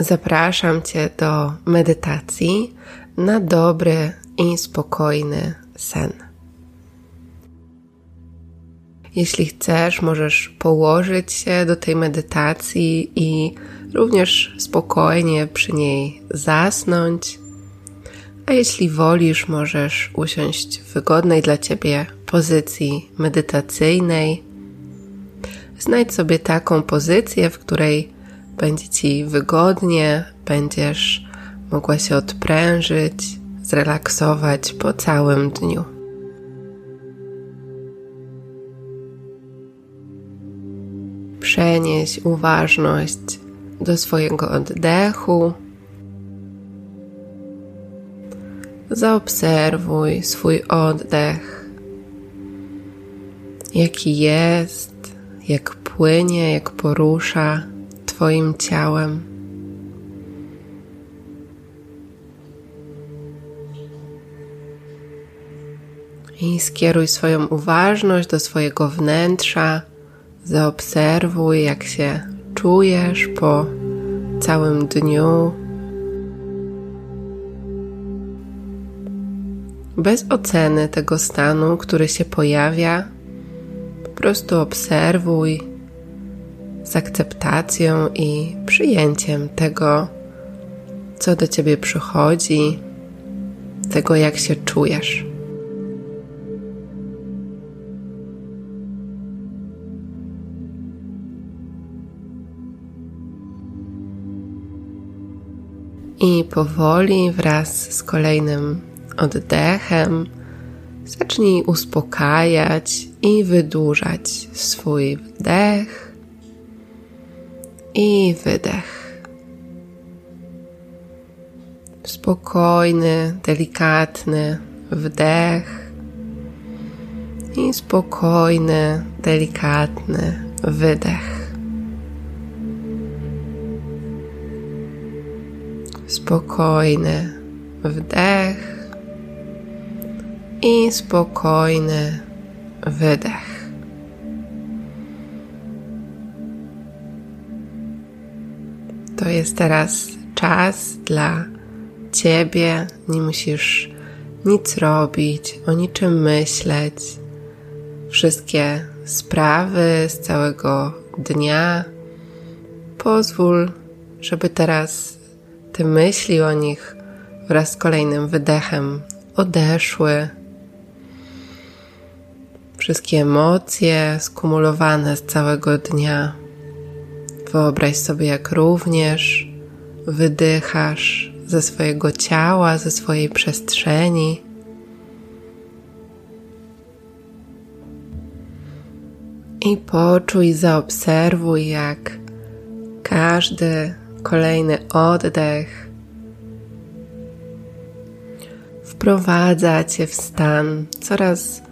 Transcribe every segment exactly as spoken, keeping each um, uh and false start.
Zapraszam Cię do medytacji na dobry i spokojny sen. Jeśli chcesz, możesz położyć się do tej medytacji i również spokojnie przy niej zasnąć. A jeśli wolisz, możesz usiąść w wygodnej dla Ciebie pozycji medytacyjnej. Znajdź sobie taką pozycję, w której będzie Ci wygodnie, będziesz mogła się odprężyć, zrelaksować po całym dniu. Przenieś uważność do swojego oddechu. Zaobserwuj swój oddech, jaki jest, jak płynie, jak porusza Twoim ciałem. I skieruj swoją uważność do swojego wnętrza. Zaobserwuj, jak się czujesz po całym dniu. Bez oceny tego stanu, który się pojawia, po prostu obserwuj z akceptacją i przyjęciem tego, co do Ciebie przychodzi, tego, jak się czujesz. I powoli, wraz z kolejnym oddechem, zacznij uspokajać i wydłużać swój wdech i wydech. Spokojny, delikatny wdech i spokojny, delikatny wydech. Spokojny wdech i spokojny wydech. To jest teraz czas dla Ciebie. Nie musisz nic robić, o niczym myśleć. Wszystkie sprawy z całego dnia pozwól, żeby teraz te myśli o nich wraz z kolejnym wydechem odeszły. Wszystkie emocje skumulowane z całego dnia. Wyobraź sobie, jak również wydychasz ze swojego ciała, ze swojej przestrzeni. I poczuj, zaobserwuj, jak każdy kolejny oddech wprowadza Cię w stan coraz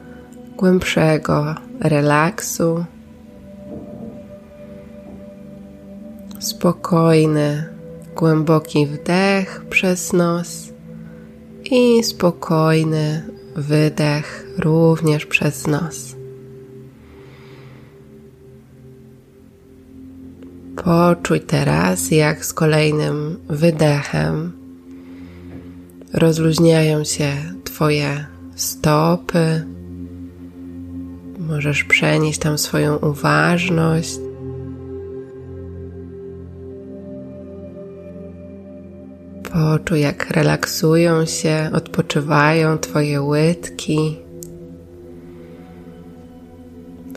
głębszego relaksu. Spokojny, głęboki wdech przez nos i spokojny wydech również przez nos. Poczuj teraz, jak z kolejnym wydechem rozluźniają się Twoje stopy. Możesz przenieść tam swoją uważność. Poczuj, jak relaksują się, odpoczywają Twoje łydki.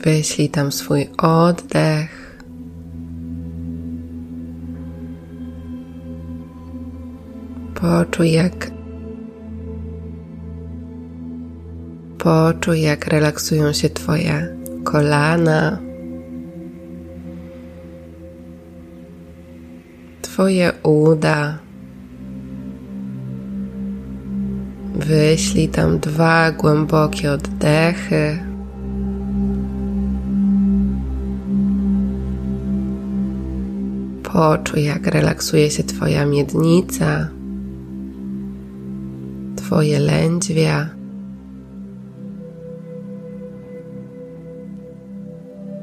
Wyślij tam swój oddech. Poczuj, jak poczuj, jak relaksują się Twoje kolana, Twoje uda. Wyślij tam dwa głębokie oddechy. Poczuj, jak relaksuje się Twoja miednica, Twoje lędźwia.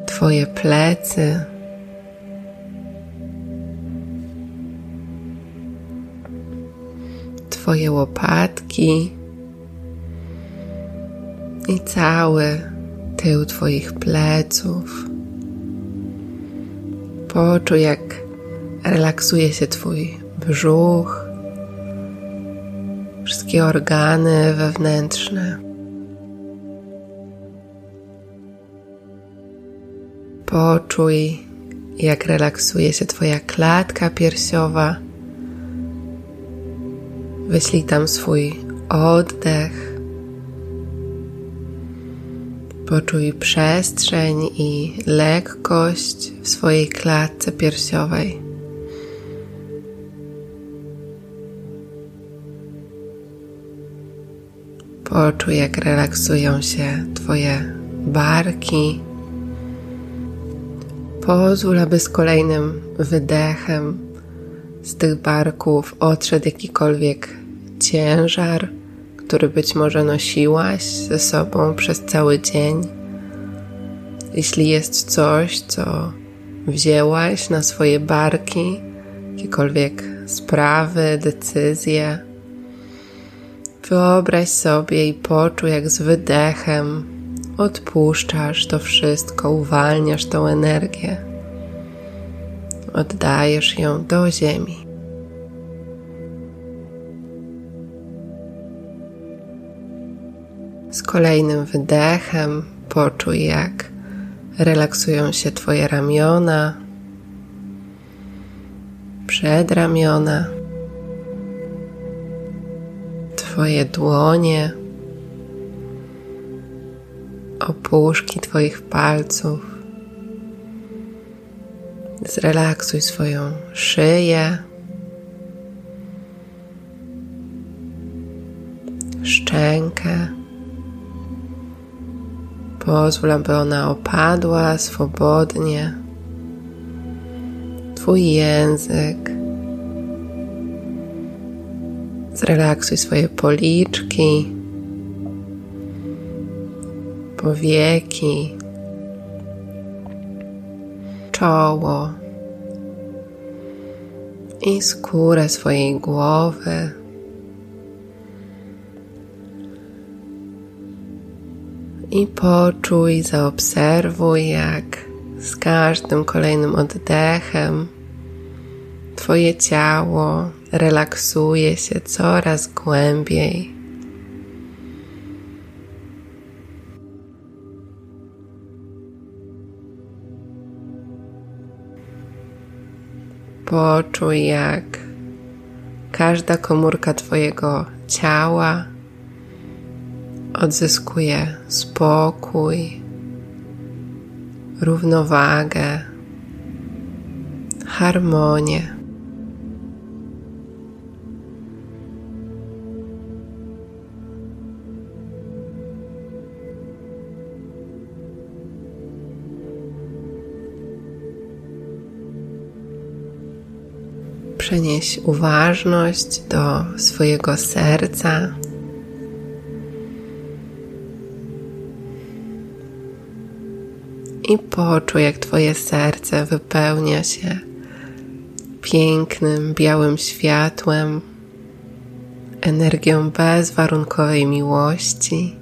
Twoje plecy. Twoje łopatki i cały tył Twoich pleców. Poczuj, jak relaksuje się Twój brzuch, wszystkie organy wewnętrzne. Poczuj, jak relaksuje się Twoja klatka piersiowa. Wyślij tam swój oddech. Poczuj przestrzeń i lekkość w swojej klatce piersiowej. Poczuj, jak relaksują się Twoje barki. Pozwól, aby z kolejnym wydechem z tych barków odszedł jakikolwiek ciężar, który być może nosiłaś ze sobą przez cały dzień. Jeśli jest coś, co wzięłaś na swoje barki, jakiekolwiek sprawy, decyzje, wyobraź sobie i poczuj, jak z wydechem odpuszczasz to wszystko, uwalniasz tą energię, oddajesz ją do ziemi. Z kolejnym wydechem poczuj, jak relaksują się Twoje ramiona, przedramiona, Twoje dłonie, opuszki Twoich palców. Zrelaksuj swoją szyję, szczękę. Pozwól, aby ona opadła swobodnie. Twój język. Zrelaksuj swoje policzki, powieki, czoło i skórę swojej głowy. I poczuj, zaobserwuj, jak z każdym kolejnym oddechem Twoje ciało relaksuje się coraz głębiej. Poczuj, jak każda komórka Twojego ciała odzyskuje spokój, równowagę, harmonię. Przenieś uważność do swojego serca. I poczuj, jak Twoje serce wypełnia się pięknym, białym światłem, energią bezwarunkowej miłości.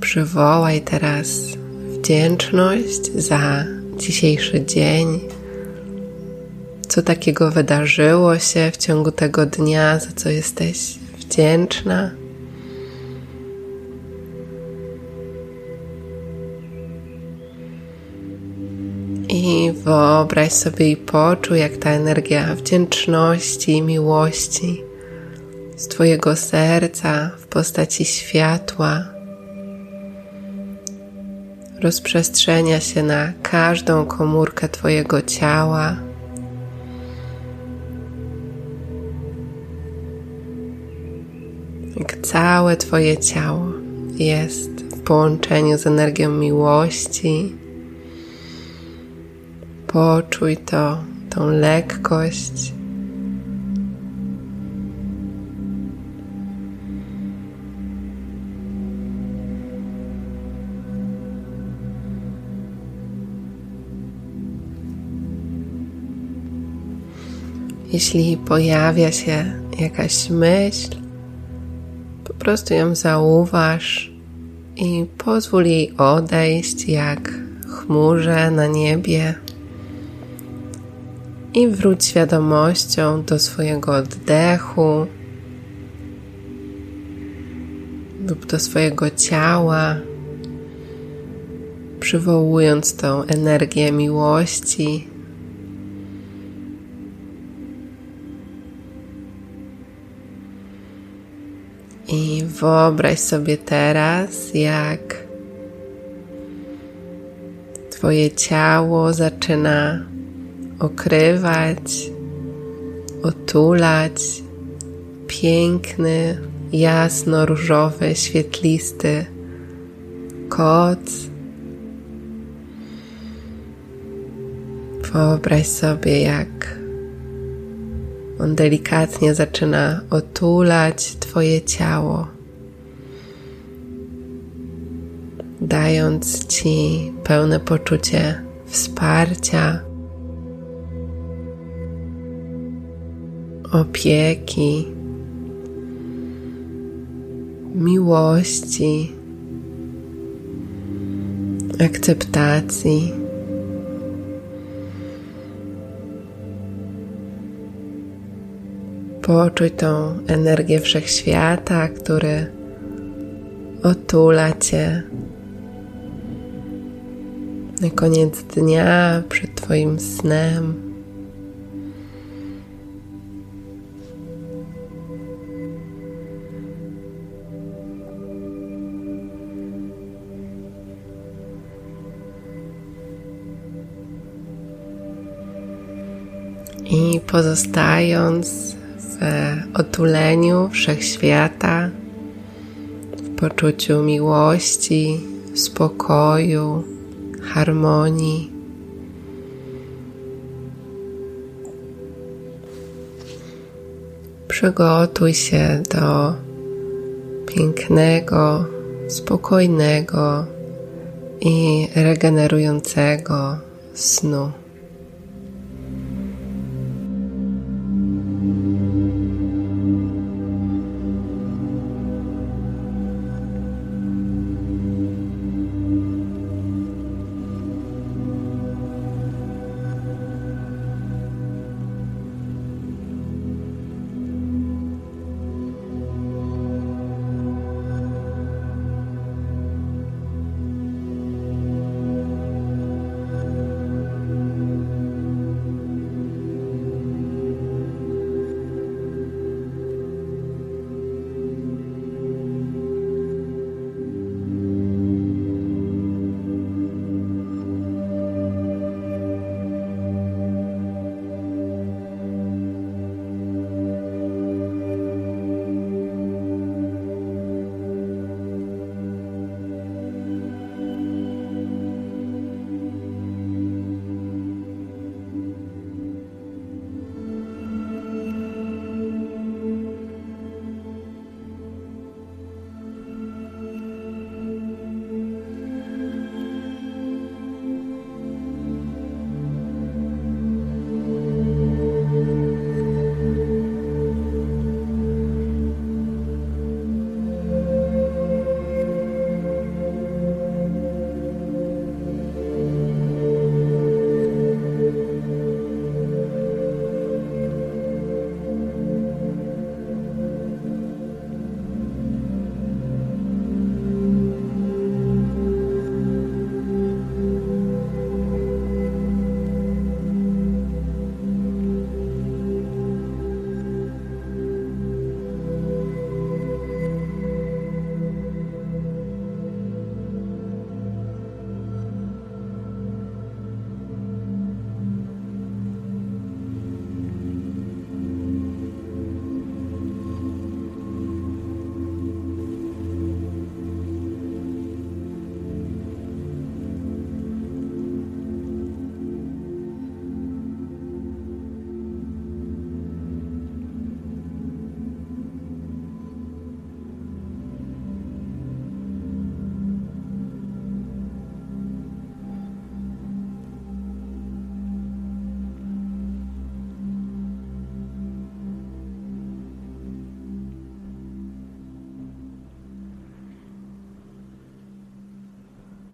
Przywołaj teraz wdzięczność za dzisiejszy dzień. Co takiego wydarzyło się w ciągu tego dnia, za co jesteś wdzięczna? I wyobraź sobie i poczuj, jak ta energia wdzięczności i miłości z Twojego serca w postaci światła rozprzestrzenia się na każdą komórkę Twojego ciała. Jak całe Twoje ciało jest w połączeniu z energią miłości. Poczuj to, tą lekkość. Jeśli pojawia się jakaś myśl, po prostu ją zauważ i pozwól jej odejść jak chmurze na niebie i wróć świadomością do swojego oddechu lub do swojego ciała, przywołując tą energię miłości. I wyobraź sobie teraz, jak Twoje ciało zaczyna okrywać, otulać piękny, jasno-różowy, świetlisty koc. Wyobraź sobie, jak on delikatnie zaczyna otulać Twoje ciało, dając Ci pełne poczucie wsparcia, opieki, miłości, akceptacji. Poczuj tą energię wszechświata, który otula Cię. Na koniec dnia, przed Twoim snem. I pozostając w otuleniu wszechświata, w poczuciu miłości, spokoju, harmonii. Przygotuj się do pięknego, spokojnego i regenerującego snu.